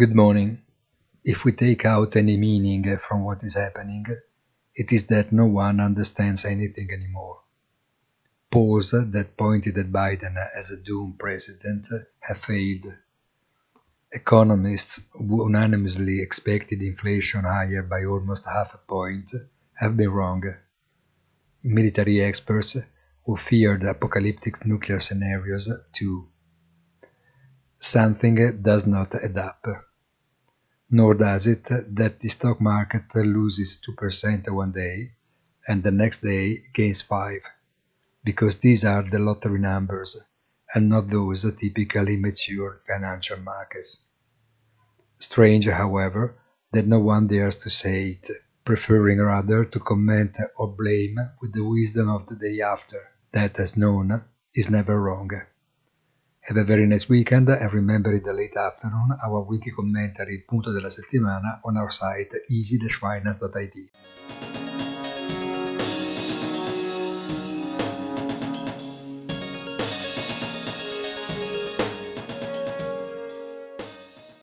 Good morning. If we take out any meaning from what is happening, it is that no one understands anything anymore. Polls that pointed at Biden as a doomed president have failed. Economists who unanimously expected inflation higher by almost half a point have been wrong. Military experts who feared apocalyptic nuclear scenarios too. Something does not add up. Nor does it that the stock market loses 2% one day and the next day gains 5%, because these are the lottery numbers and not those typically mature financial markets. Strange, however, that no one dares to say it, preferring rather to comment or blame with the wisdom of the day after, that as known is never wrong. Have a very nice weekend and remember in the late afternoon our weekly commentary, il punto della settimana, on our site easy-finance.it.